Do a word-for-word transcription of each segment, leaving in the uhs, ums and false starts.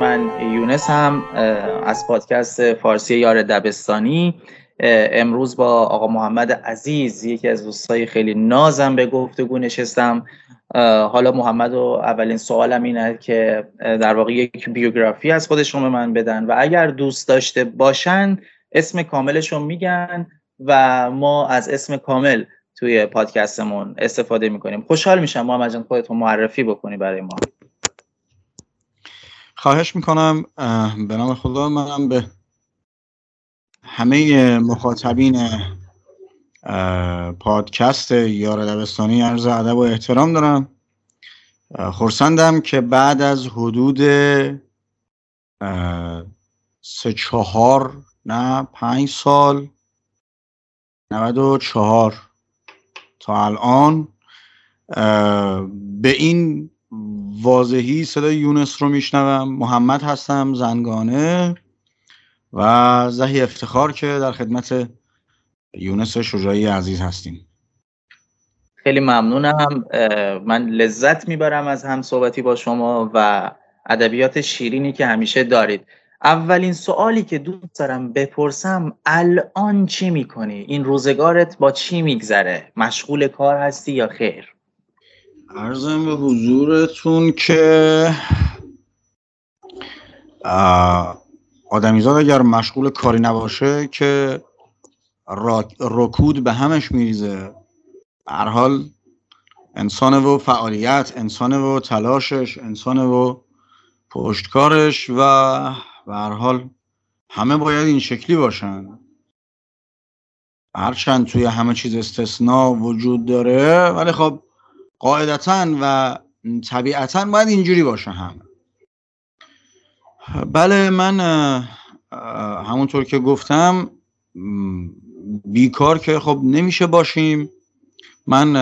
من یونس هم از پادکست فارسی یار دبستانی امروز با آقا محمد عزیز، یکی از دوستای خیلی نازم، به گفتگو نشستم. حالا محمد و اولین سوالم اینه که در واقع یک بیوگرافی از خودشون به من بدن و اگر دوست داشته باشن اسم کاملشون میگن و ما از اسم کامل توی پادکستمون استفاده میکنیم. خوشحال میشم محمد جان خودتون معرفی بکنی برای ما. خواهش میکنم. به نام خدا. منم به همه مخاطبین پادکست یار دبستانی عرض ادب و احترام دارم. خرسندم که بعد از حدود سه چهار نه پنج سال نود و چهار تا الان به این واضحی صدای یونس رو میشنوم. محمد هستم، زنگانه، و زهی افتخار که در خدمت یونس شجاعی عزیز هستیم. خیلی ممنونم. من لذت میبرم از هم صحبتی با شما و ادبیات شیرینی که همیشه دارید. اولین سوالی که دوست دارم بپرسم، الان چی میکنی؟ این روزگارت با چی میگذره؟ مشغول کار هستی یا خیر؟ عرضم به حضورتون که آدمیزاد اگر مشغول کاری نباشه که رکود به همش میریزه. هر حال انسانه و فعالیت، انسانه و تلاشش، انسانه و پشتکارش، و به هر حال همه باید این شکلی باشن. هرچند توی همه چیز استثناء وجود داره، ولی خب قاعدتاً و طبیعتاً باید اینجوری باشه همه. بله، من همونطور که گفتم بیکار که خب نمیشه باشیم. من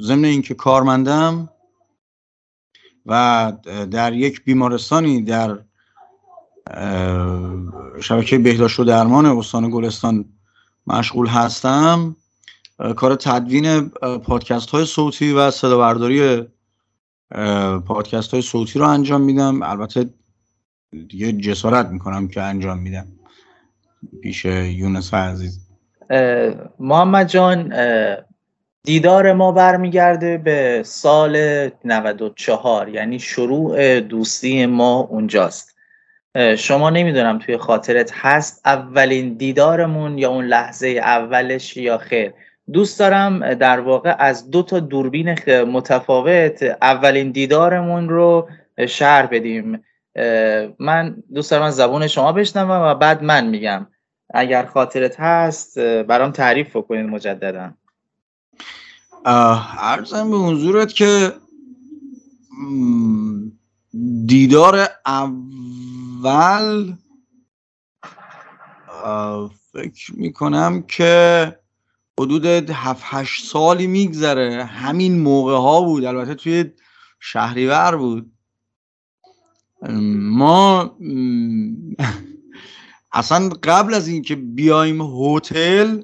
ضمن اینکه کارمندم و در یک بیمارستانی در شبکه بهداشت و درمان استان گلستان مشغول هستم. کار تدوین پادکست های صوتی و صدابرداری پادکست های صوتی رو انجام میدم. البته دیگه جسارت میکنم که انجام میدم پیش یونس عزیز. محمد جان، دیدار ما برمیگرده به سال نود و چهار، یعنی شروع دوستی ما اونجاست. شما نمیدونم توی خاطرت هست اولین دیدارمون یا اون لحظه اولش یا خیر؟ دوست دارم در واقع از دو تا دوربین متفاوت اولین دیدارمون رو شرح بدیم. من دوست دارم از زبان شما بشنوم و بعد من میگم. اگر خاطرت هست برام تعریف بکنید مجددا. عرضم به حضورت که دیدار اول فکر میکنم که حدود هفت هشت سالی میگذره. همین موقع ها بود، البته توی شهریور بود. ما اصلا قبل از اینکه بیایم هتل،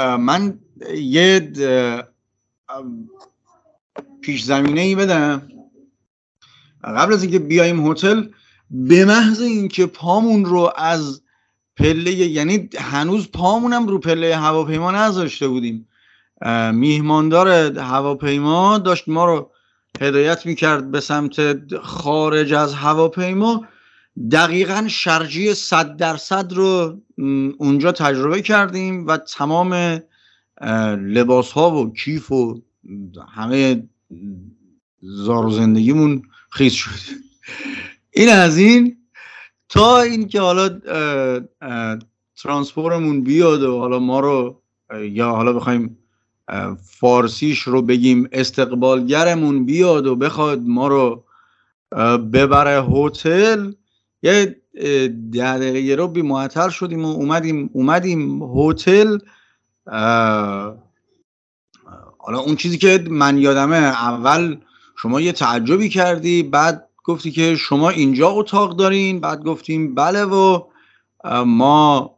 من یه پیش زمینه ای بدم. قبل از اینکه بیایم هتل، به محض اینکه پامون رو از پله، یعنی هنوز پامونم رو پله هواپیما نذاشته بودیم، میهماندار هواپیما داشت ما رو هدایت میکرد به سمت خارج از هواپیما. دقیقاً شرجی صد درصد رو اونجا تجربه کردیم و تمام لباس ها و کیف و همه زار زندگیمون خیس شد. این از این تا این که حالا ترانسپورمون بیاد و حالا ما رو، یا حالا بخوایم فارسیش رو بگیم، استقبالگرمون بیاد و بخواد ما رو ببره هتل. یه ده دقیقه رو بی معطل شدیم و اومدیم اومدیم هتل. حالا اون چیزی که من یادمه، اول شما یه تعجبی کردی، بعد گفتی که شما اینجا اتاق دارین، بعد گفتیم بله و ما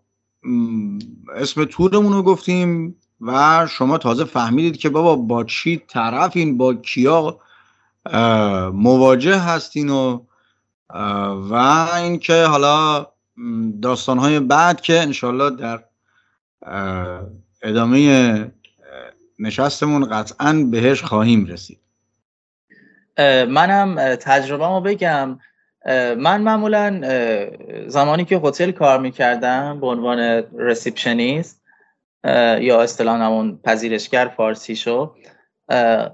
اسم تورمون رو گفتیم و شما تازه فهمیدید که بابا با چی طرفین، با کیا مواجه هستین و و اینکه حالا داستان‌های بعد که انشالله در ادامه نشستمون قطعاً بهش خواهیم رسید. منم تجربه‌مو بگم. من معمولاً زمانی که هتل کار می‌کردم به عنوان رسپشنیست یا اصطلاحاً همون پذیرشگر فارسی شو،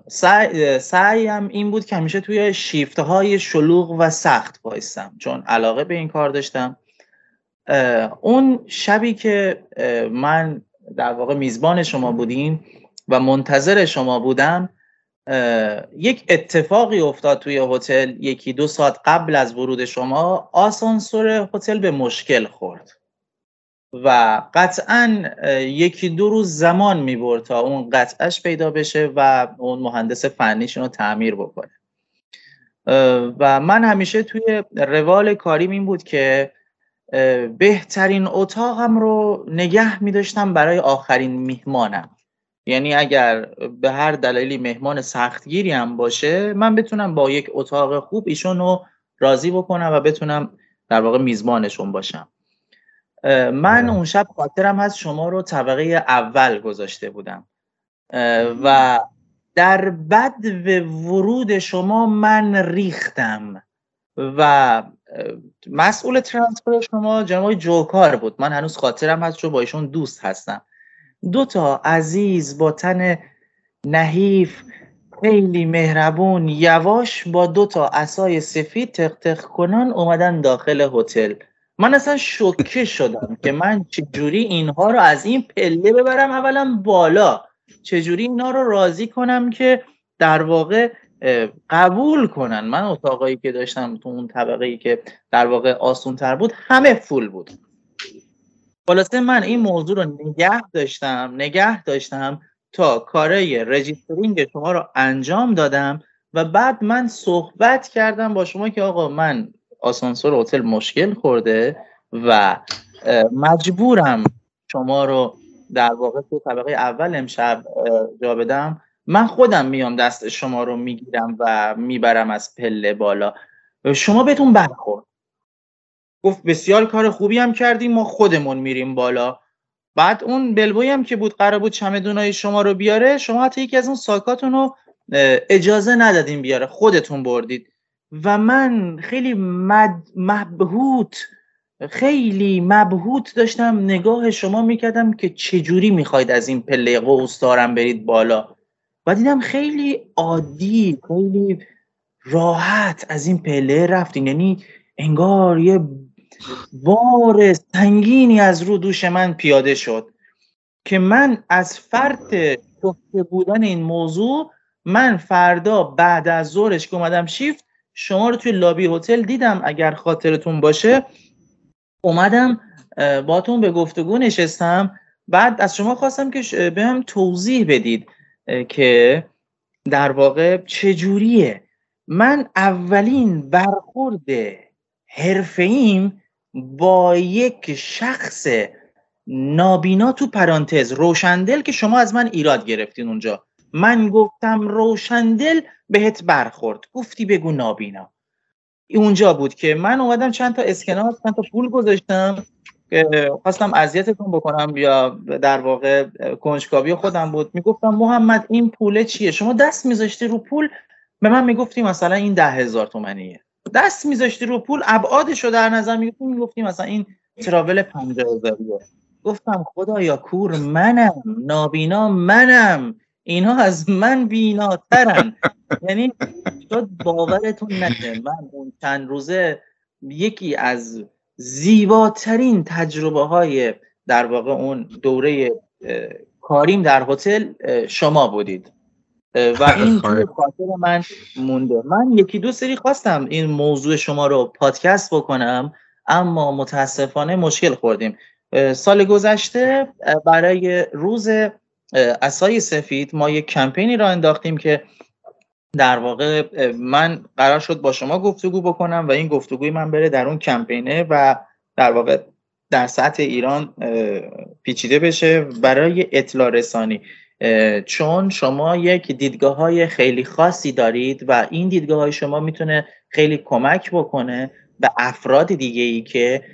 سعی سعیم این بود که همیشه توی شیفت‌های شلوغ و سخت بایستم چون علاقه به این کار داشتم. اون شبی که من در واقع میزبان شما بودین و منتظر شما بودم، یک اتفاقی افتاد توی هتل. یکی دو ساعت قبل از ورود شما آسانسور هتل به مشکل خورد و قطعاً یکی دو روز زمان می‌برد تا اون قطعش پیدا بشه و اون مهندس فنیشون رو تعمیر بکنه. و من همیشه توی روال کاریم این بود که بهترین اتاقم رو نگه می‌داشتم برای آخرین میهمانم، یعنی اگر به هر دلیلی مهمان سختگیری هم باشه من بتونم با یک اتاق خوب ایشون رو راضی بکنم و بتونم در واقع میزبانشون باشم. من اون شب خاطرم هست شما رو طبقه اول گذاشته بودم و در بدو ورود شما من ریختم و مسئول ترانسفر شما جناب جوکار بود. من هنوز خاطرم هست چون با ایشون دوست هستم. دو تا عزیز با تن نحیف خیلی مهربون یواش با دو تا عصای سفید تق تق کنن اومدن داخل هتل. من اصلا شوکه شدم که من چجوری اینها رو از این پله ببرم اولا بالا، چجوری اینا رو راضی کنم که در واقع قبول کنن. من اتاقایی که داشتم تو اون طبقه‌ای که در واقع آسان‌تر بود همه فول بود. خلاصه من این موضوع رو نگه داشتم نگه داشتم تا کارای رجیسترینگ شما رو انجام دادم و بعد من صحبت کردم با شما که آقا من آسانسور هتل مشکل خورده و مجبورم شما رو در واقع تو طبقه اول امشب جا بدم. من خودم میام دست شما رو میگیرم و میبرم از پله بالا. شما بهتون برخورد. گفت بسیار کار خوبی هم کردیم، ما خودمون میریم بالا. بعد اون بلبویی هم که بود قرار بود چمدونای شما رو بیاره، شما حتی یکی از اون ساکاتون رو اجازه ندادین بیاره، خودتون بردید. و من خیلی مد... مبهوت خیلی مبهوت داشتم نگاه شما میکردم که چجوری میخواید از این پله قوس دارم برید بالا و دیدم خیلی عادی خیلی راحت از این پله رفتین، یعنی انگار یه بار سنگینی از رو دوش من پیاده شد که من از فرط شوکه بودن این موضوع من فردا بعد از ظهرش که اومدم شیفت شما رو توی لابی هتل دیدم. اگر خاطرتون باشه اومدم باهاتون به گفتگو نشستم، بعد از شما خواستم که بهم توضیح بدید که در واقع چجوریه. من اولین برخورد حرفه‌ایم با یک شخص نابینا تو پرانتز روشندل که شما از من ایراد گرفتین اونجا، من گفتم روشندل بهت برخورد، گفتی بگو نابینا. اونجا بود که من اومدم چند تا اسکناس چند تا پول گذاشتم که خواستم اذیتتون بکنم یا در واقع کنجکاوی خودم بود. میگفتم محمد این پوله چیه؟ شما دست میذاشتی رو پول به من میگفتی مثلا این ده هزار تومنیه، دست میذاشتی رو پول ابعادش رو در نظر میگفتی میگفتی مثلا این تراول پنجاه هزاریه. گفتم خدایا کور منم، نابینا منم، اینا از من بیناترن. یعنی شد باورتون نشه من اون چند روزه یکی از زیباترین تجربه های در واقع اون دوره کاریم در هتل شما بودید و این توی خاطر من مونده. من یکی دو سری خواستم این موضوع شما رو پادکست بکنم اما متاسفانه مشکل خوردیم. سال گذشته برای روز عصای سفید ما یک کمپینی را انداختیم که در واقع من قرار شد با شما گفتگو بکنم و این گفتگوی من بره در اون کمپینه و در واقع در سطح ایران پیچیده بشه برای اطلاع رسانی، چون شما یک دیدگاه های خیلی خاصی دارید و این دیدگاه های شما میتونه خیلی کمک بکنه به افراد دیگه‌ای که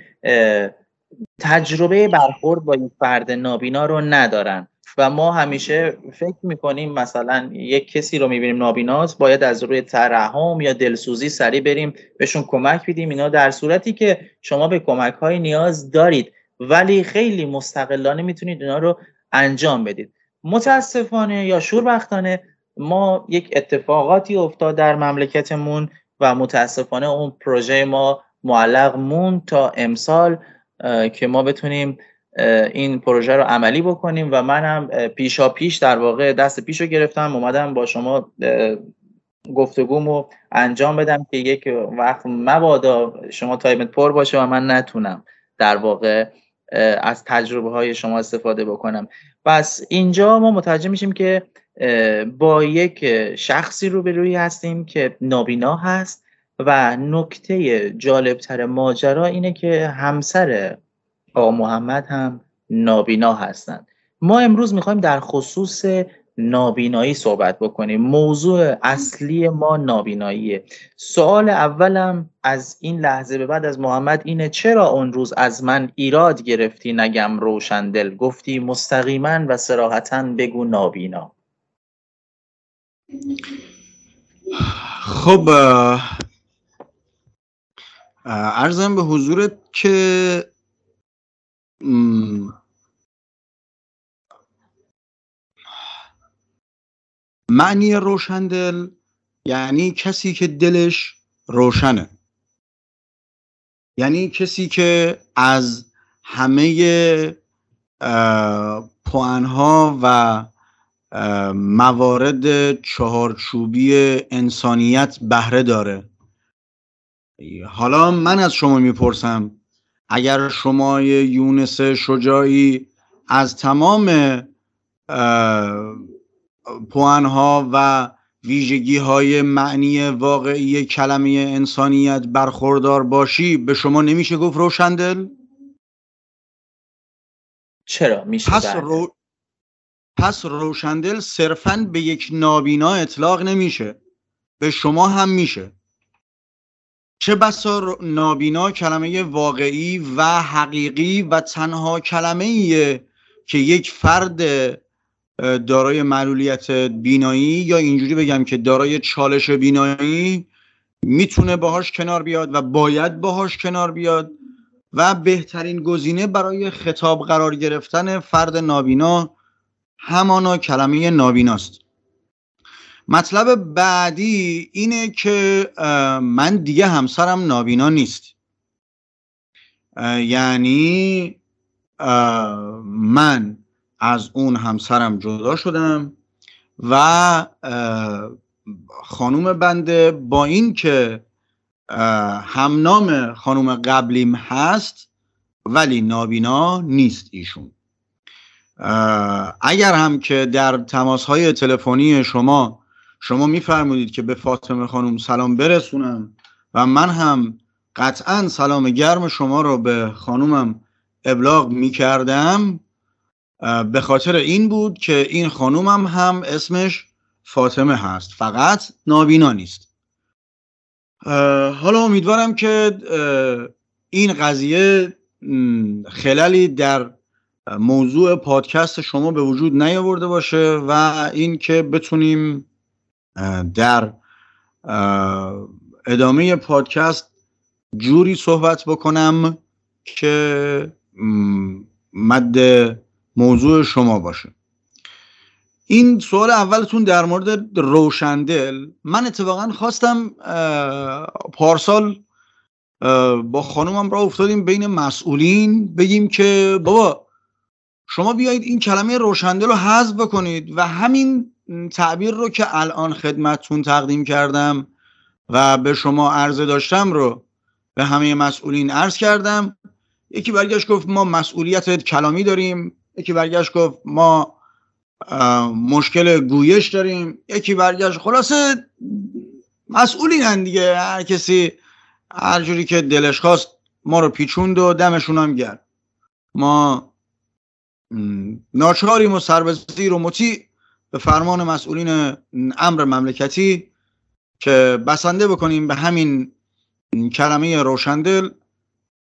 تجربه برخورد با این فرد نابینا رو ندارن و ما همیشه فکر میکنیم مثلا یک کسی رو میبینیم نابیناست، باید از روی ترحم یا دلسوزی سریع بریم بهشون کمک بدیم اینا، در صورتی که شما به کمک های نیاز دارید ولی خیلی مستقلانه میتونید اینا رو انجام بدید. متاسفانه یا شوربختانه ما یک اتفاقاتی افتاد در مملکتمون و متاسفانه اون پروژه ما معلق موند تا امسال که ما بتونیم این پروژه رو عملی بکنیم و من هم پیشا پیش در واقع دست پیش رو گرفتم، اومدم با شما گفتگومو انجام بدم که یک وقت مبادا شما تایمت پر باشه و من نتونم در واقع از تجربه های شما استفاده بکنم. پس اینجا ما متوجه میشیم که با یک شخصی روبرویی هستیم که نابینا هست و نکته جالبتر ماجرا اینه که همسر آقا محمد هم نابینا هستند. ما امروز میخوایم در خصوص نابینایی صحبت بکنیم. موضوع اصلی ما نابیناییه. سوال اولم از این لحظه به بعد از محمد اینه چرا اون روز از من ایراد گرفتی نگم روشندل، گفتی مستقیما و صراحتا بگو نابینا؟ خب عرضم به حضورت که معنی روشندل یعنی کسی که دلش روشنه، یعنی کسی که از همه پوانها و موارد چهارچوبی انسانیت بهره داره. حالا من از شما میپرسم اگر شما یونس شجاعی از تمام پوانها و ویژگی های معنی واقعی کلمه انسانیت برخوردار باشی، به شما نمیشه گفت روشندل؟ چرا میشه؟ پس, رو... پس روشندل صرفاً به یک نابینا اطلاق نمیشه، به شما هم میشه، چه بسا نابینا کلمه واقعی و حقیقی و تنها کلمه ایه که یک فرد دارای معلولیت بینایی یا اینجوری بگم که دارای چالش بینایی میتونه باهاش کنار بیاد و باید باهاش کنار بیاد و بهترین گزینه برای خطاب قرار گرفتن فرد نابینا همانا کلمه نابیناست. مطلب بعدی اینه که من دیگه همسرم نابینا نیست، یعنی من از اون همسرم جدا شدم و خانوم بنده با این که همنام خانوم قبلیم هست ولی نابینا نیست ایشون. اگر هم که در تماس‌های تلفنی شما شما میفرمودید که به فاطمه خانم سلام برسونم و من هم قطعا سلام گرم شما رو به خانومم ابلاغ میکردم، به خاطر این بود که این خانومم هم اسمش فاطمه هست، فقط نابینا نیست. حالا امیدوارم که این قضیه خللی در موضوع پادکست شما به وجود نیاورده باشه و این که بتونیم در ادامه پادکست جوری صحبت بکنم که مد موضوع شما باشه. این سوال اولتون در مورد روشندل، من اتفاقا خواستم پارسال با خانومم راه افتادیم بین مسئولین بگیم که بابا شما بیایید این کلمه روشندل رو حذف بکنید و همین تعبیر رو که الان خدمتتون تقدیم کردم و به شما عرضه داشتم رو به همه مسئولین عرض کردم. یکی برگشت گفت ما مسئولیت کلامی داریم، یکی برگشت گفت ما مشکل گویش داریم، یکی برگشت، خلاصه مسئولین هم دیگه هر کسی هر جوری که دلش خواست ما رو پیچوند و دمشون هم گرم. ما ناچاریم و سربزیر و مطیع به فرمان مسئولین امر مملکتی که بسنده بکنیم به همین کلمه روشندل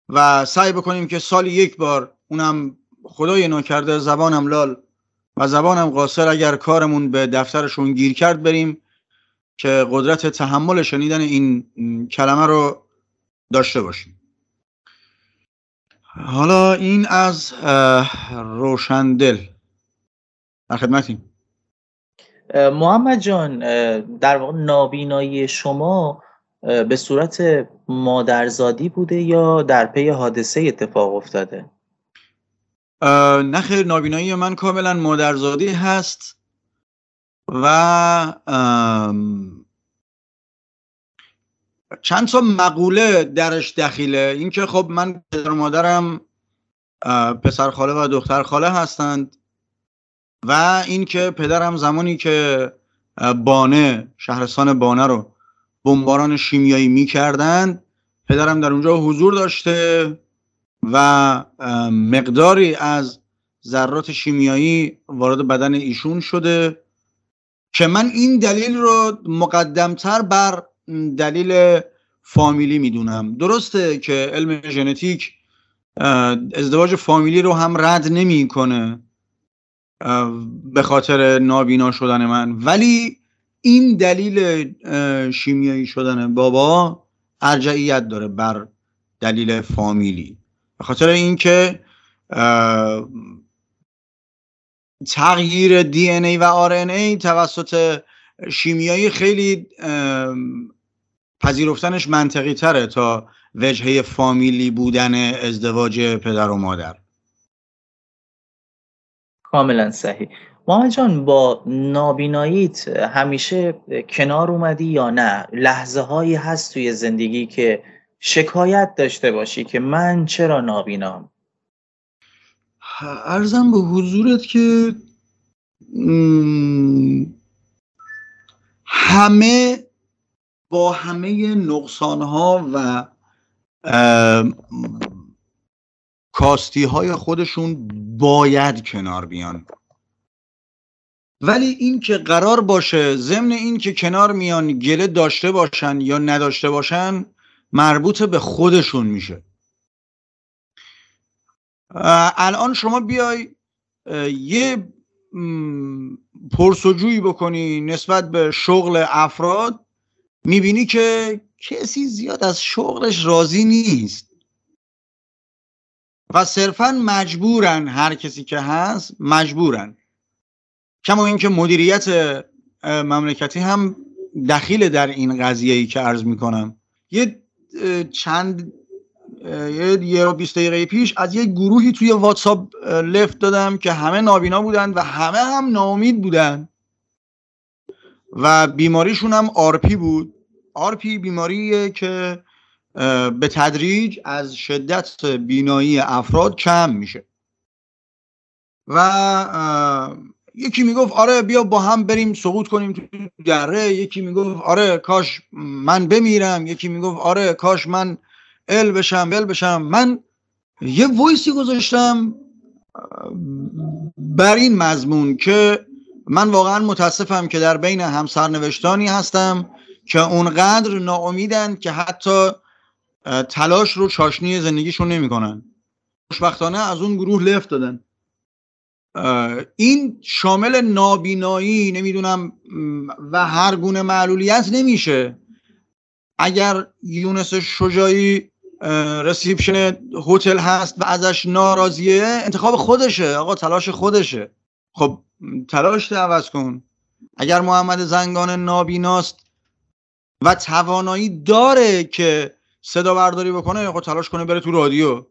و سعی بکنیم که سال یک بار، اونم خدای ناکرده زبانم لال و زبانم قاصر اگر کارمون به دفترشون گیر کرد، بریم که قدرت تحمل شنیدن این کلمه رو داشته باشیم. حالا این از روشندل. در خدمتیم محمد جان. در واقع نابینایی شما به صورت مادرزادی بوده یا در پی حادثه اتفاق افتاده؟ نه خیر، نابینایی من کاملا مادرزادی هست و چند تا مقوله درش دخیله. این که خب من پدر و مادرم پسر خاله و دختر خاله هستند و این که پدرم زمانی که بانه، شهرستان بانه رو بمباران شیمیایی می کردند، پدرم در اونجا حضور داشته و مقداری از ذرات شیمیایی وارد بدن ایشون شده که من این دلیل رو مقدمتر بر دلیل فامیلی میدونم. درسته که علم ژنتیک ازدواج فامیلی رو هم رد نمی کنه به خاطر نابینا شدن من، ولی این دلیل شیمیایی شدن بابا ارجعیت داره بر دلیل فامیلی، به خاطر اینکه تغییر دی ان ای و آر ان ای توسط شیمیایی خیلی پذیرفتنش منطقی تره تا وجهه فامیلی بودن ازدواج پدر و مادر. کاملا صحیح. محمد جان، با نابیناییت همیشه کنار اومدی یا نه؟ لحظه هایی هست توی زندگی که شکایت داشته باشی که من چرا نابینام؟ عرضم به حضورت که همه با همه نقصانها و کاستیهای خودشون باید کنار بیان، ولی این که قرار باشه ضمن این که کنار میان گله داشته باشن یا نداشته باشن مربوط به خودشون میشه. الان شما بیای یه پرسجویی بکنی نسبت به شغل افراد، میبینی که کسی زیاد از شغلش راضی نیست و صرفا مجبورن، هر کسی که هست مجبورن، کما اینکه مدیریت مملکتی هم دخیل در این قضیه‌ای که عرض میکنم. یه چند یه رو بیست دقیقه پیش از یه گروهی توی واتساپ لفت دادم که همه نابینا بودن و همه هم ناامید بودن و بیماریشون هم آرپی بود. آرپی بیماریه که به تدریج از شدت بینایی افراد کم میشه و یکی میگفت آره بیا با هم بریم سقوط کنیم تو دره، یکی میگفت آره کاش من بمیرم، یکی میگفت آره کاش من ال بشم بل بشم. من یه وایسی گذاشتم بر این مضمون که من واقعا متاسفم که در بین همسرنوشتانی هستم که اونقدر ناامیدن که حتی تلاش رو چاشنی زندگیشون نمی کنن. خوشبختانه از اون گروه لفت دادن. این شامل نابینایی، نمیدونم، و هر گونه معلولیت نمیشه. اگر یونس شجاعی رسیپشن هتل هست و ازش ناراضیه، انتخاب خودشه، آقا تلاش خودشه، خب تلاش عوض کن. اگر محمد زنگانه نابیناست و توانایی داره که صدا برداری بکنه، خب تلاش کنه بره تو رادیو،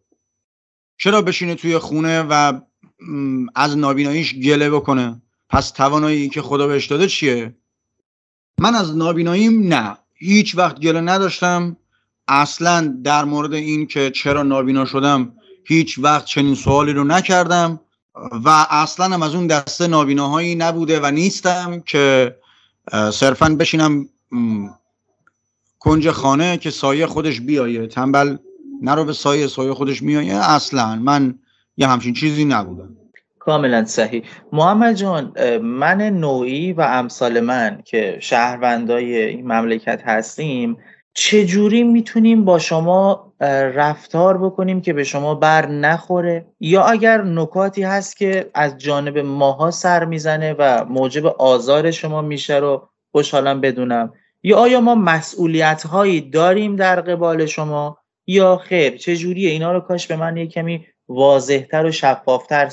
چرا بشینه توی خونه و از نابیناییش گله بکنه؟ پس توانایی که خدا بهش داده چیه؟ من از نابیناییم نه، هیچ وقت گله نداشتم اصلا. در مورد این که چرا نابینا شدم هیچ وقت چنین سوالی رو نکردم و اصلا هم از اون دسته نابیناهایی نبوده و نیستم که صرفا بشینم کنج خانه که سایه خودش بیایه، تنبل نرو به سایه، سایه خودش میایه. اصلا من یه همچین چیزی نبودم. کاملا صحیح. محمد جان، من نوعی و امثال من که شهروندای این مملکت هستیم، چجوری میتونیم با شما رفتار بکنیم که به شما بر نخوره، یا اگر نکاتی هست که از جانب ماها سر میزنه و موجب آزار شما میشه رو خوشحالم بدونم، یا آیا ما مسئولیت هایی داریم در قبال شما یا خیر؟ چجوریه اینا رو کاش به من یه کمی واضح‌تر و شفافتر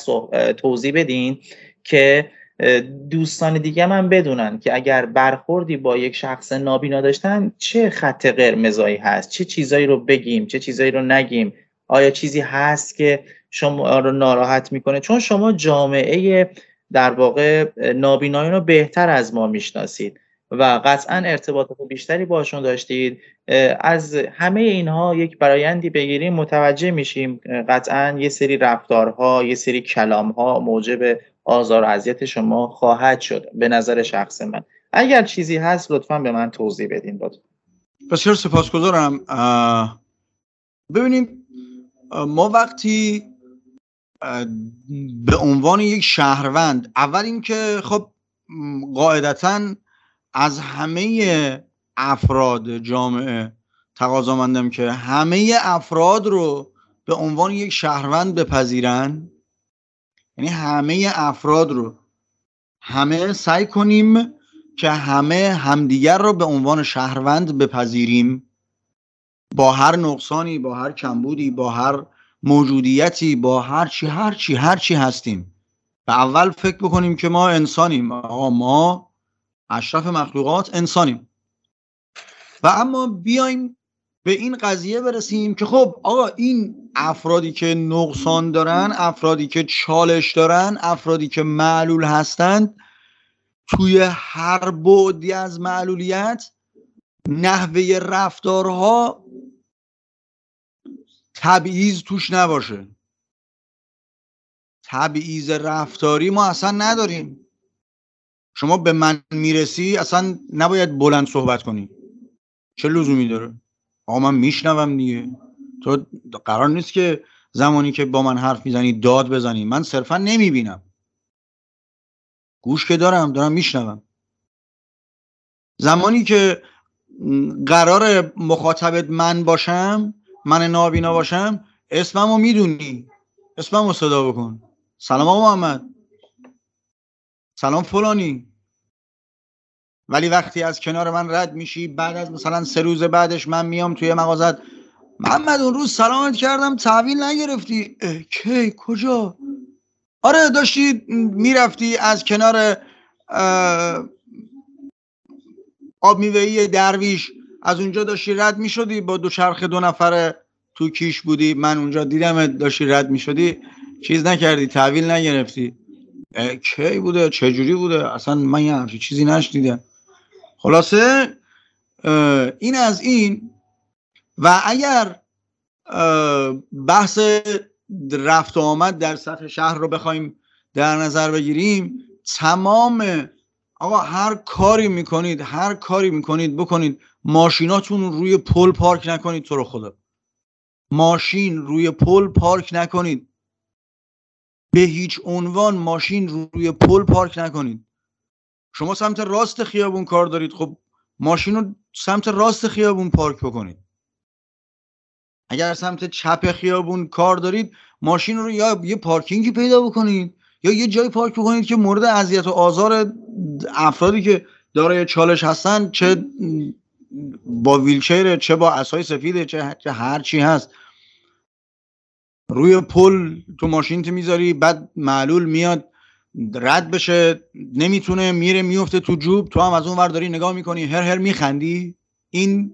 توضیح بدین که دوستان دیگه من بدونن که اگر برخوردی با یک شخص نابینا داشتن چه خط قرمزایی هست، چه چیزایی رو بگیم، چه چیزایی رو نگیم، آیا چیزی هست که شما رو ناراحت میکنه؟ چون شما جامعه در واقع نابینایان رو بهتر از ما میشناسید و قطعا ارتباطات بیشتری باشون داشتید. از همه اینها یک برایندی بگیریم متوجه میشیم قطعا یه سری رفتارها، یه سری کلامها موجب آزار و اذیت شما خواهد شد. به نظر شخص من اگر چیزی هست لطفاً به من توضیح بدین. باید بسیار سپاسگزارم. ببینیم، ما وقتی به عنوان یک شهروند، اول اینکه خب قاعدتاً از همه افراد جامعه تقاضامندم که همه افراد رو به عنوان یک شهروند بپذیرن، یعنی همه افراد رو، همه سعی کنیم که همه همدیگر رو به عنوان شهروند بپذیریم، با هر نقصانی، با هر کمبودی، با هر موجودیتی، با هر چی هر چی هر چی هستیم. و اول فکر بکنیم که ما انسانیم، آقا ما اشرف مخلوقات انسانیم. و اما بیایم به این قضیه برسیم که خب آقا این افرادی که نقصان دارن، افرادی که چالش دارن، افرادی که معلول هستند، توی هر بعدی از معلولیت نحوه رفتارها تبعیض توش نباشه. تبعیض رفتاری ما اصلا نداریم. شما به من میرسی اصلا نباید بلند صحبت کنی، چه لزومی داره؟ آقا من میشنوم دیگه. تو قرار نیست که زمانی که با من حرف میزنی داد بزنی. من صرفا نمیبینم، گوش که دارم دارم میشنوم. زمانی که قرار مخاطبت من باشم، من نابینا باشم، اسممو میدونی، اسممو صدا بکن. سلام آقا محمد، سلام فلانی. ولی وقتی از کنار من رد میشی، بعد از مثلا سه روز بعدش من میام توی مغازت، محمد اون روز سلامت کردم تحویل نگرفتی. کی؟ کجا؟ آره داشتی میرفتی از کنار آب میوه‌ای درویش، از اونجا داشتی رد میشدی، با دوچرخه دو نفره تو کیش بودی، من اونجا دیدمت داشتی رد میشدی، چیز نکردی، تحویل نگرفتی. کی بوده؟ چه جوری بوده؟ اصلا من یه همچین چیزی نشنیدم. خلاصه این از این. و اگر بحث رفت و آمد در سطح شهر رو بخوایم در نظر بگیریم، تمام آقا هر کاری میکنید، هر کاری میکنید بکنید، ماشیناتون روی پل پارک نکنید. تو رو خدا ماشین روی پل پارک نکنید، به هیچ عنوان ماشین روی پل پارک نکنید. شما سمت راست خیابون کار دارید، خب ماشین رو سمت راست خیابون پارک بکنید. اگر سمت چپ خیابون کار دارید، ماشین رو یا یه پارکینگی پیدا بکنید یا یه جای پارک بکنید که مورد اذیت و آزار افرادی که دارای چالش هستن، چه با ویلچیره، چه با عصای سفیده، چه هر چی هست، روی پل تو ماشینت میذاری، بعد معلول میاد رد بشه نمیتونه، میره میفته تو جوب، تو هم از اون ور داری نگاه میکنی، هر هر میخندی. این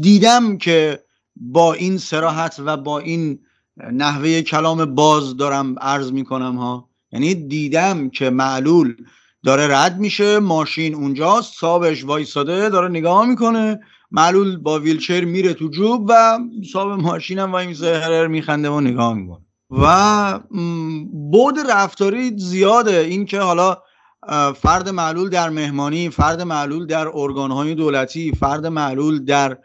دیدم که با این صراحت و با این نحوه کلام باز دارم عرض میکنم ها، یعنی دیدم که معلول داره رد میشه، ماشین اونجاست، صاحبش وایساده داره نگاه میکنه، معلول با ویلچر میره تو جوب و صاحب ماشینم وای میسه، هرر میخنده و نگاه میکنه. و بعد رفتاری زیاده، این که حالا فرد معلول در مهمانی، فرد معلول در ارگانهای دولتی، فرد معلول در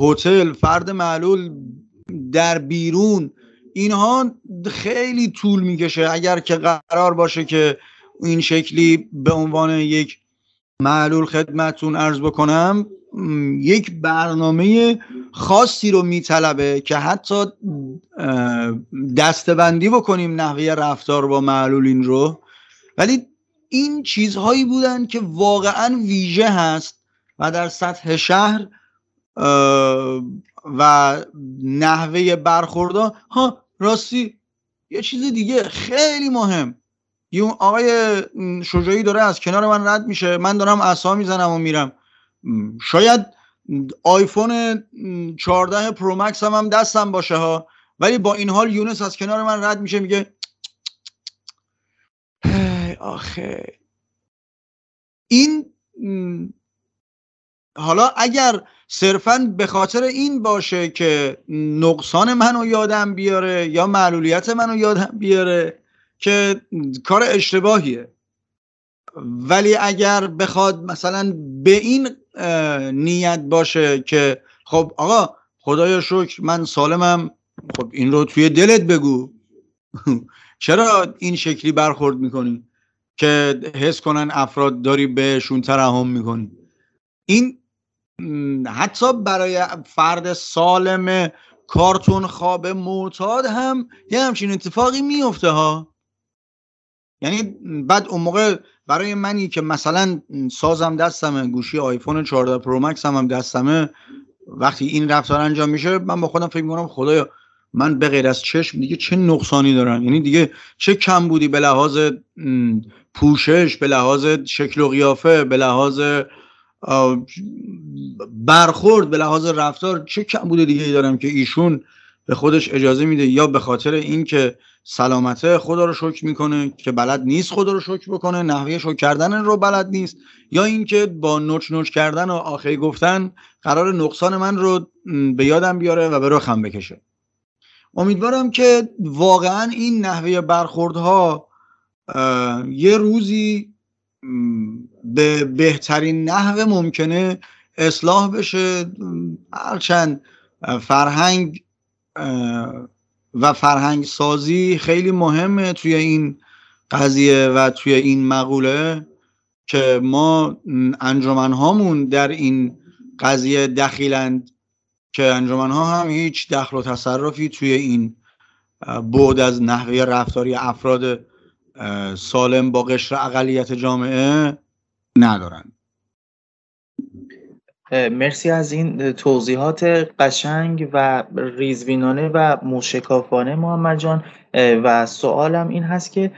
هتل، فرد معلول در بیرون، اینها خیلی طول میکشه. اگر که قرار باشه که این شکلی به عنوان یک معلول خدمتتون عرض بکنم، یک برنامه خاصی رو میطلبه که حتی دسته‌بندی بکنیم نحوه رفتار با معلولین رو، ولی این چیزهایی بودن که واقعاً ویژه هست و در سطح شهر و نحوه برخوردها. ها راستی یه چیز دیگه خیلی مهم، یه اون آقای شجاعی داره از کنار من رد میشه، من دارم عصا میزنم و میرم، شاید آیفون چهارده پرو مکس هم, هم دستم باشه ها، ولی با این حال یونس از کنار من رد میشه میگه آخه این. حالا اگر صرفاً به خاطر این باشه که نقصان منو یادم بیاره یا معلولیت منو یادم بیاره که کار اشتباهیه، ولی اگر بخواد مثلا به این نیت باشه که خب آقا خدایا شکر من سالمم، خب این رو توی دلت بگو. چرا این شکلی برخورد میکنی که حس کنن افراد داری بهشون ترحم میکنی؟ این حتی برای فرد سالم کارتون خواب معتاد هم یه همچین اتفاقی میفته ها. یعنی بعد اون موقع برای منی که مثلا سازم دستمه، گوشی آیفون چهارده پرو مکس هم, هم دستمه، وقتی این رفتار انجام میشه من با خودم فکر میکنم خدایا من به غیر از چشم دیگه چه نقصانی دارم؟ یعنی دیگه چه کم بودی به لحاظ پوشش، به لحاظ شکل و قیافه، به لحاظ برخورد، به لحاظ رفتار چه کم بوده دیگه دارم که ایشون به خودش اجازه میده، یا به خاطر این که سلامته خدا رو شکر میکنه که بلد نیست خدا رو شکر بکنه، نحوه شکر کردن رو بلد نیست، یا این که با نوچ نوچ کردن و آخه گفتن قرار نقصان من رو به یادم بیاره و به رخم بکشه. امیدوارم که واقعا این نحوه برخوردها یه روزی به بهترین نحو ممکنه اصلاح بشه، هرچند فرهنگ و فرهنگ سازی خیلی مهمه توی این قضیه و توی این مقوله که ما انجمن‌هامون در این قضیه دخیلند که انجمن‌ها هم هیچ دخل و تصرفی توی این بعد از نحوه رفتاری افراد سالم با قشر اقلیت جامعه ندارن. مرسی از این توضیحات قشنگ و ریزبینانه و موشکافانه محمد جان. و سوالم این هست که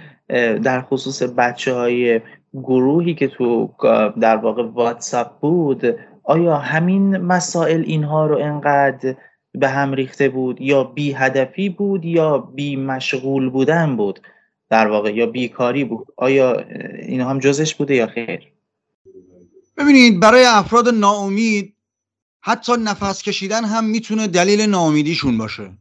در خصوص بچه های گروهی که تو در واقع واتساپ بود، آیا همین مسائل اینها رو انقدر به هم ریخته بود یا بی هدفی بود یا بی مشغول بودن بود در واقع یا بیکاری بود؟ آیا اینها هم جزش بوده یا خیر؟ ببینید برای افراد ناامید حتی نفس کشیدن هم میتونه دلیل ناامیدیشون باشه،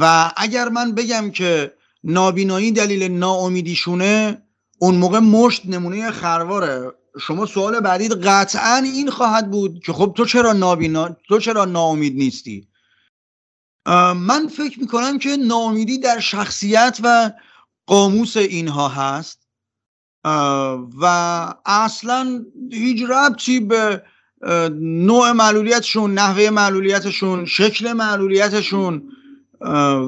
و اگر من بگم که نابینایی دلیل ناامیدیشونه اون موقع مشت نمونه خرواره. شما سوال بعدید قطعاً این خواهد بود که خب تو چرا نابینا تو چرا ناامید نیستی؟ من فکر میکنم که ناامیدی در شخصیت و قاموس اینها هست و اصلا هیچ ربطی به نوع معلولیتشون، نحوه معلولیتشون، شکل معلولیتشون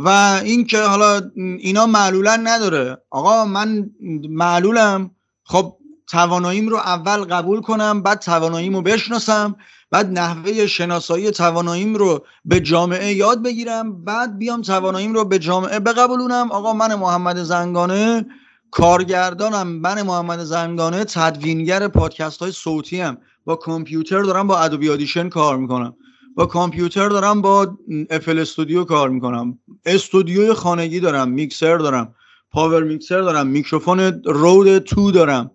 و اینکه حالا اینا معلولن نداره. آقا من معلولم، خب تواناییم رو اول قبول کنم، بعد تواناییم رو بشناسم، بعد نحوه شناسایی تواناییم رو به جامعه یاد بگیرم، بعد بیام تواناییم رو به جامعه بقبولونم. آقا من محمد زنگانه کارگردانم، من محمد زنگانه تدوینگر پادکست های صوتی هم، با کامپیوتر دارم با ادوبی آدیشن کار میکنم، با کامپیوتر دارم با افل استودیو کار میکنم، استودیوی خانگی دارم، میکسر دارم، پاور میکسر دارم، میکروفون رود تو دارم،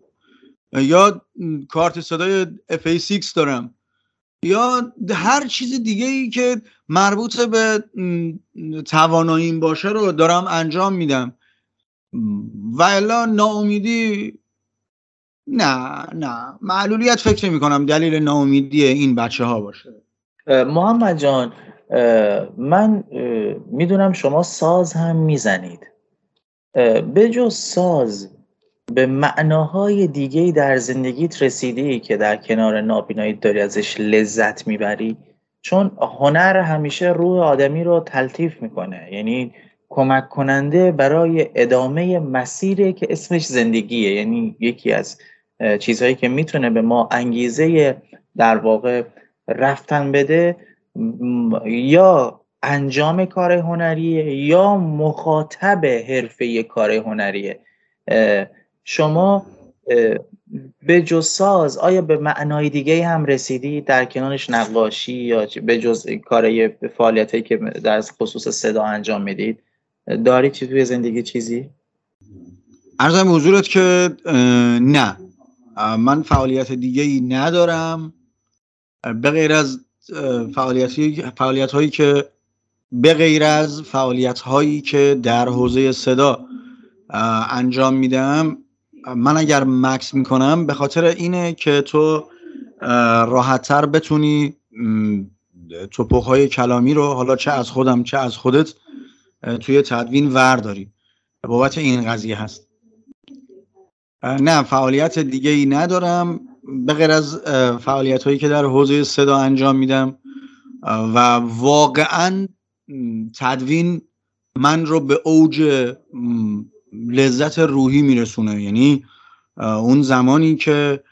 یا کارت صدای اف ای سیکس دارم، یا هر چیز دیگه ای که مربوط به تواناییم باشه رو دارم انجام میدم. و الا ناامیدی نه نه معلولیت فکر نمی کنم دلیل ناامیدی این بچه ها باشه. محمد جان من میدونم شما ساز هم میزنید، به جز ساز به معناهای دیگه‌ای در زندگیت رسیدی که در کنار نابیناییت داری ازش لذت میبری؟ چون هنر همیشه روح آدمی رو تلطیف میکنه، یعنی کمک کننده برای ادامه مسیری که اسمش زندگیه، یعنی یکی از چیزهایی که میتونه به ما انگیزه در واقع رفتن بده یا انجام کار هنریه یا مخاطب حرفه کار هنریه. شما به جز ساز آیا به معنای دیگه هم رسیدی؟ در کنارش نقاشی یا به جز کارهای فعالیتی که در خصوص صدا انجام میدید داری چی توی زندگی چیزی؟ عرضم به حضورت که نه، من فعالیت دیگه‌ای ندارم به غیر از فعالیتی فعالیت هایی که به غیر از فعالیت هایی که در حوزه صدا انجام میدم. من اگر مکس میکنم به خاطر اینه که تو راحت‌تر بتونی توپخ‌های کلامی رو، حالا چه از خودم چه از خودت، توی تدوین ورداری. بابت این قضیه هست. نه، فعالیت دیگه ای ندارم به غیر از فعالیت هایی که در حوزه صدا انجام میدم و واقعا تدوین من رو به اوج لذت روحی میرسونه. یعنی اون زمانی که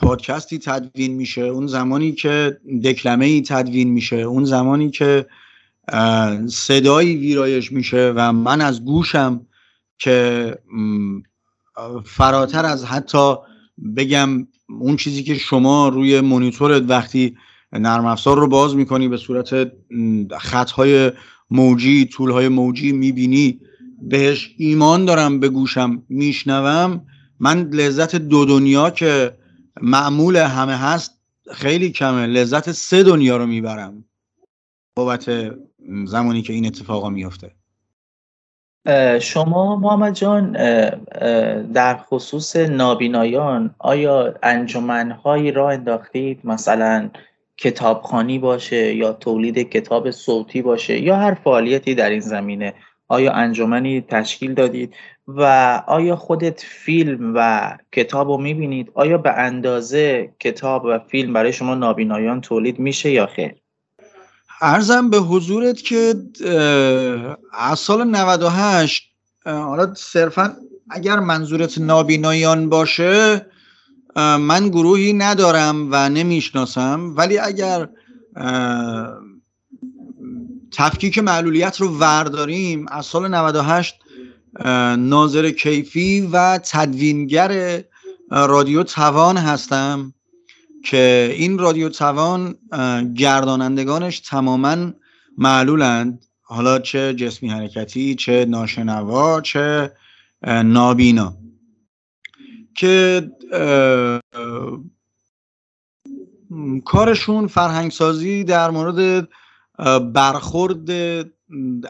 پادکستی تدوین میشه، اون زمانی که دکلمه‌ای تدوین میشه، اون زمانی که صدایی ویرایش میشه و من از گوشم که فراتر از حتی بگم اون چیزی که شما روی مانیتورت وقتی نرم افزار رو باز میکنی به صورت خطهای موجی، طولهای موجی میبینی، بهش ایمان دارم، به گوشم میشنوم، من لذت دو دنیا که معمول همه هست خیلی کمه، لذت سه دنیا رو میبرم بابت زمانی که این اتفاقا میفته. شما محمد جان در خصوص نابینایان آیا انجمن‌هایی را انداختید، مثلا کتابخوانی باشه یا تولید کتاب صوتی باشه یا هر فعالیتی در این زمینه، آیا انجمنی تشکیل دادید و آیا خودت فیلم و کتاب رو میبینید؟ آیا به اندازه کتاب و فیلم برای شما نابینایان تولید میشه یا خیر؟ عرضم به حضورت که از سال نود و هشت، حالا صرفا اگر منظورت نابینایان باشه من گروهی ندارم و نمیشناسم، ولی اگر تفکیک معلولیت رو ورداریم از سال نود و هشت ناظر کیفی و تدوینگر رادیو توان هستم که این رادیو توان گردانندگانش تماماً معلولند، حالا چه جسمی حرکتی، چه ناشنوا، چه نابینا، که کارشون فرهنگسازی در مورد برخورد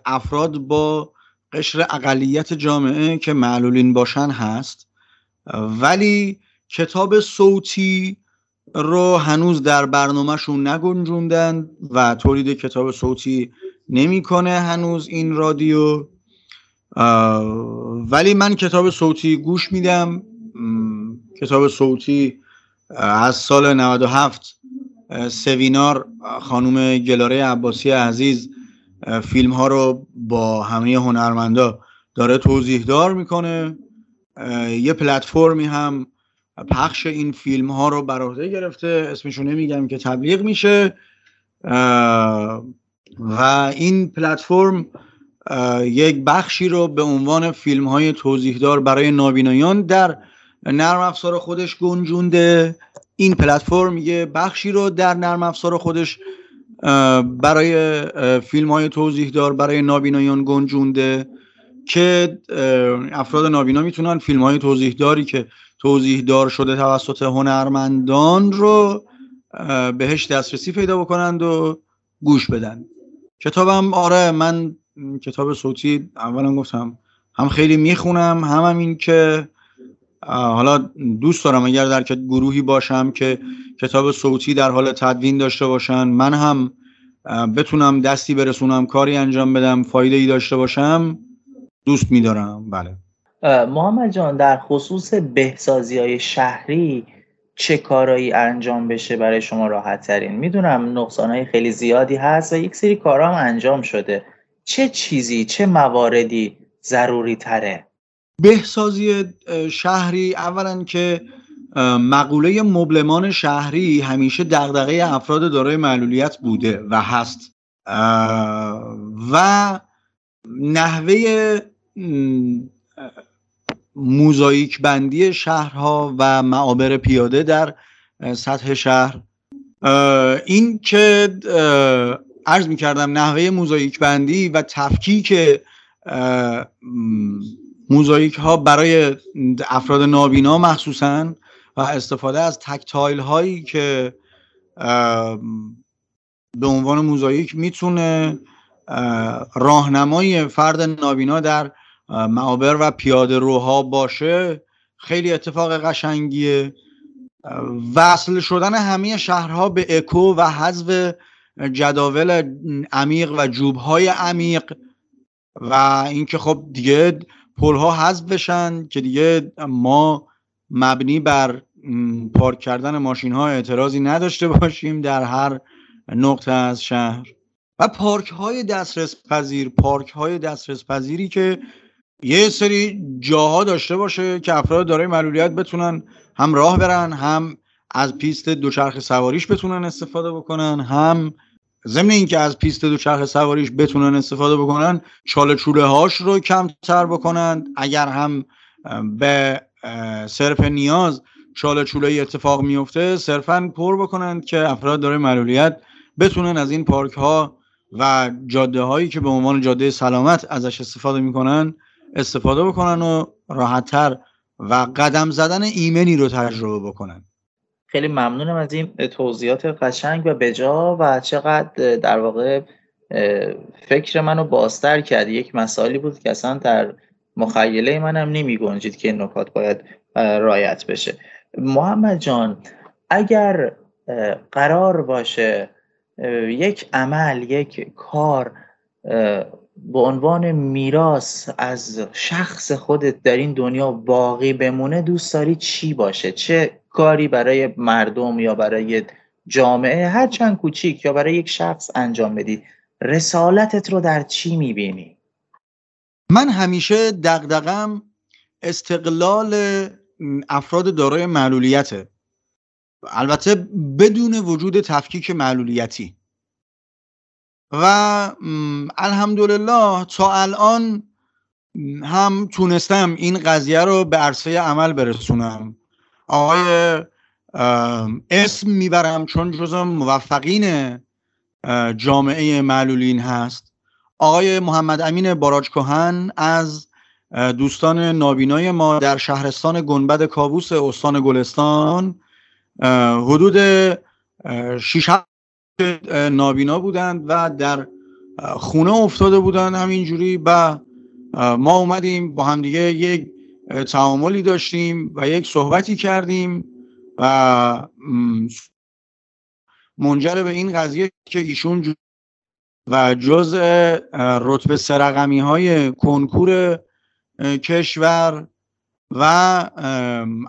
افراد با قشر اقلیت جامعه که معلولین باشن هست. ولی کتاب صوتی رو هنوز در برنامهشون نگنجوندن و تولید کتاب صوتی نمی‌کنه هنوز این رادیو، ولی من کتاب صوتی گوش میدم. کتاب صوتی از سال نود و هفت سوینار خانم گلاره عباسی عزیز فیلم ها رو با همه هنرمندا داره توضیح دار میکنه، یه پلتفرمی هم پخش این فیلم ها رو بر عهده گرفته، اسمشو نمیگم که تبلیغ میشه، و این پلتفرم یک بخشی رو به عنوان فیلم های توضیح دار برای نابینایان در نرم افزار خودش گنجونده. این پلتفرم یه بخشی رو در نرم افزار خودش برای فیلم‌های توضیح دار برای نابینایان گنجونده که افراد نابینا میتونن فیلم‌های توضیح داری که توضیح دار شده توسط هنرمندان رو بهش دسترسی پیدا بکنند و گوش بدن. کتابم، آره، من کتاب صوتی اولا گفتم هم خیلی میخونم، هم هم این که حالا دوست دارم اگر در گروهی باشم که کتاب صوتی در حال تدوین داشته باشن، من هم بتونم دستی برسونم، کاری انجام بدم، فایده ای داشته باشم، دوست میدارم. بله. محمد جان، در خصوص بهسازی‌های شهری چه کارایی انجام بشه برای شما راحت ترین؟ میدونم نقصانهای خیلی زیادی هست و یک سری کارا هم انجام شده. چه چیزی، چه مواردی ضروری تره؟ بهسازی شهری، اولا که مقوله مبلمان شهری همیشه دغدغه افراد دارای معلولیت بوده و هست و نحوه موزاییک بندی شهرها و معابر پیاده در سطح شهر، این که عرض می کردم نحوه موزاییک بندی و تفکیک موزاییک ها برای افراد نابینا مخصوصاً و استفاده از تکتایل هایی که به عنوان موزاییک میتونه راهنمای فرد نابینا در معابر و پیاده روها باشه، خیلی اتفاق قشنگیه. وصل شدن همه شهرها به اکو و حذف جداول عمیق و جوبهای عمیق و اینکه خب دیگه پلها حذف بشن که دیگه ما مبنی بر پارک کردن ماشین ها اعتراضی نداشته باشیم در هر نقطه از شهر و پارک های دسترس پذیر، پارک های دسترس پذیری که یه سری جاها داشته باشه که افراد دارای معلولیت بتونن هم راه برن، هم از پیست دوچرخه سواریش بتونن استفاده بکنن، هم ضمن اینکه از پیست دوچرخه سواریش بتونن استفاده بکنن چاله چوله هاش رو کمتر بکنن. اگر هم به صرف نیاز چاله چوله اتفاق میفته صرفاً پر بکنن که افراد دارای معلولیت بتونن از این پارک ها و جاده هایی که به عنوان جاده سلامت ازش استفاده میکنن استفاده بکنن و راحت‌تر و قدم زدن ایمنی رو تجربه بکنن. خیلی ممنونم از این توضیحات قشنگ و بجا و چقدر در واقع فکر منو بازتر کرد. یک مسائلی بود که اصلا در مخیله منم نمی گنجید که این نکات باید رعایت بشه. محمد جان، اگر قرار باشه یک عمل، یک کار به عنوان میراث از شخص خودت در این دنیا باقی بمونه، دوست داری چی باشه؟ چه کاری برای مردم یا برای جامعه، هر چند کوچیک، یا برای یک شخص انجام بدی؟ رسالتت رو در چی میبینی؟ من همیشه دغدغم استقلال افراد دارای معلولیته، البته بدون وجود تفکیک معلولیتی، و الحمدلله تا الان هم تونستم این قضیه رو به عرصه عمل برسونم. آقای اسم میبرم چون جزو موفقین جامعه معلولین هست، آقای محمد امین باراجکوهن از دوستان نابینای ما در شهرستان گنبد کاووس استان گلستان، حدود شش نابینا بودند و در خونه افتاده بودند همینجوری و ما اومدیم با همدیگه یک تعاملی داشتیم و یک صحبتی کردیم و منجر به این قضیه که ایشون و جزء رتبه سه رقمی های کنکور کشور و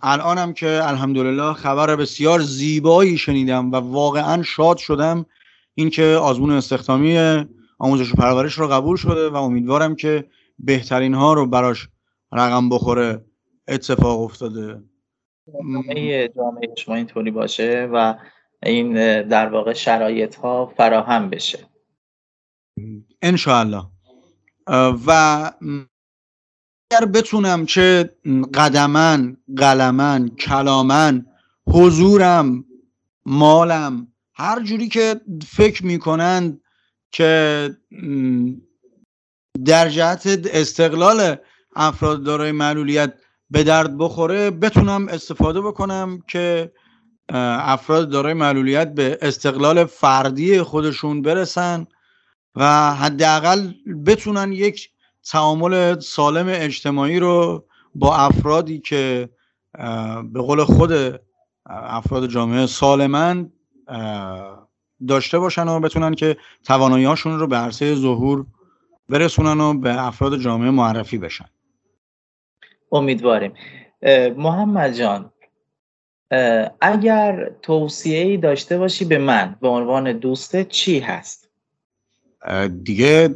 الانم که الحمدلله خبر بسیار زیبایی شنیدم و واقعا شاد شدم اینکه آزمون استخدامی آموزش و پرورش رو قبول شده و امیدوارم که بهترین ها رو براش رقم بخوره اتفاق افتاده. جامعه شما اینطوری باشه و این در واقع شرایط ها فراهم بشه ان شاء الله. و اگر بتونم چه قدمن، قلمن، کلامن، حضورم، مالم، هر جوری که فکر میکنند که در جهت استقلال افراد دارای معلولیت به درد بخوره بتونم استفاده بکنم که افراد دارای معلولیت به استقلال فردی خودشون برسن و حداقل بتونن یک تعامل سالم اجتماعی رو با افرادی که به قول خود افراد جامعه سالمند داشته باشن و بتونن که توانایی هاشون رو به عرصه ظهور برسونن و به افراد جامعه معرفی بشن. امیدواریم. محمد جان، اگر توصیه‌ای داشته باشی به من به عنوان دوسته چی هست؟ دیگه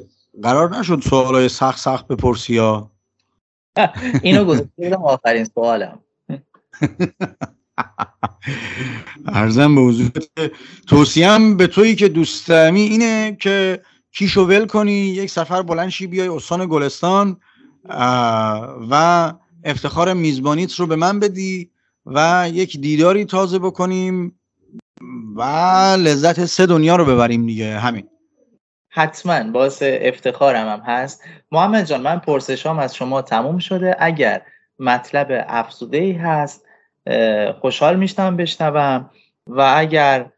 قرار نشد سوالای سخت سخت بپرسی یا اینو گذاشتم آخرین سوالم. عرضم به حضورت توصیه‌ام به تویی که دوستمی اینه که کیشو ول کنی، یک سفر بلند شی بیای استان گلستان و افتخار میزبانیت رو به من بدی و یک دیداری تازه بکنیم و لذت سه دنیا رو ببریم دیگه. همین حتما باعث افتخارم هم هست. محمد جان، من پرسشام از شما تموم شده. اگر مطلب افزوده‌ای هست خوشحال میشم بشنوم و اگر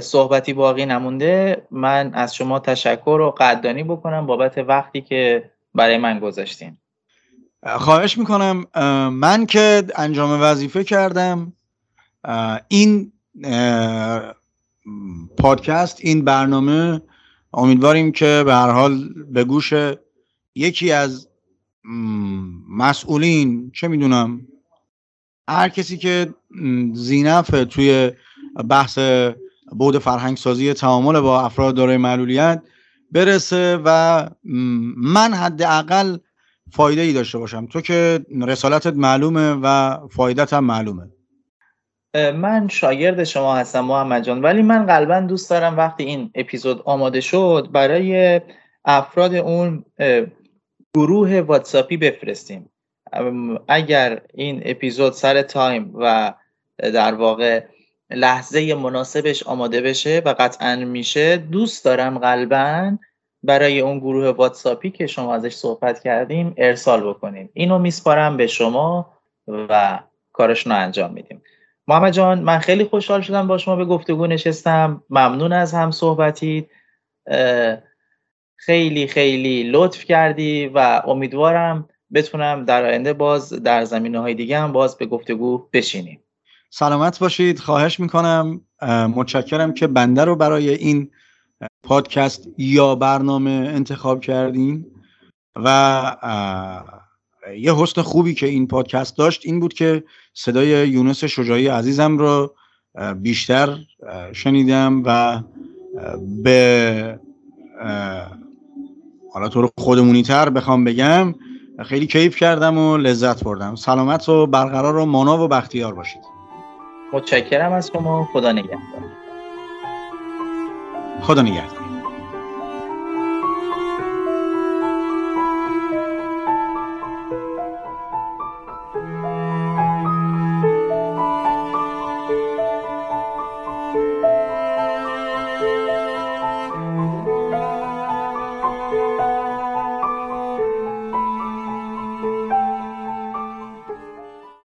صحبتی باقی نمونده من از شما تشکر و قدردانی بکنم بابت وقتی که برای من گذاشتین. خواهش میکنم. من که انجام وظیفه کردم، این پادکست، این برنامه، امیدواریم که به هر حال به گوش یکی از مسئولین، چه میدونم، هر کسی که زینفه توی بحث بود فرهنگ سازی تعامل با افراد دارای معلولیت برسه و من حداقل فایده ای داشته باشم. تو که رسالتت معلومه و فایدت هم معلومه. من شاگرد شما هستم محمد جان، ولی من قلباً دوست دارم وقتی این اپیزود آماده شد برای افراد اون گروه واتساپی بفرستیم. اگر این اپیزود سر تایم و در واقع لحظه مناسبش آماده بشه و قطعاً میشه، دوست دارم قلباً برای اون گروه واتساپی که شما ازش صحبت کردیم ارسال بکنیم. اینو میسپارم به شما و کارشون رو انجام میدیم. محمد جان، من خیلی خوشحال شدم با شما به گفتگو نشستم. ممنون از هم صحبتید، خیلی خیلی لطف کردی و امیدوارم بتونم در آینده باز در زمینه‌های دیگه هم باز به گفتگو بشینیم. سلامت باشید. خواهش میکنم. متشکرم که بنده رو برای این پادکست یا برنامه انتخاب کردین و یه حسن خوبی که این پادکست داشت این بود که صدای یونس شجاعی عزیزم رو بیشتر شنیدم و به حالا طور خودمونی تر بخوام بگم خیلی کیف کردم و لذت بردم. سلامت و برقرار و مانا و بختیار باشید. متشکرم از شما. خدا نگهدار. خدا نگهدار.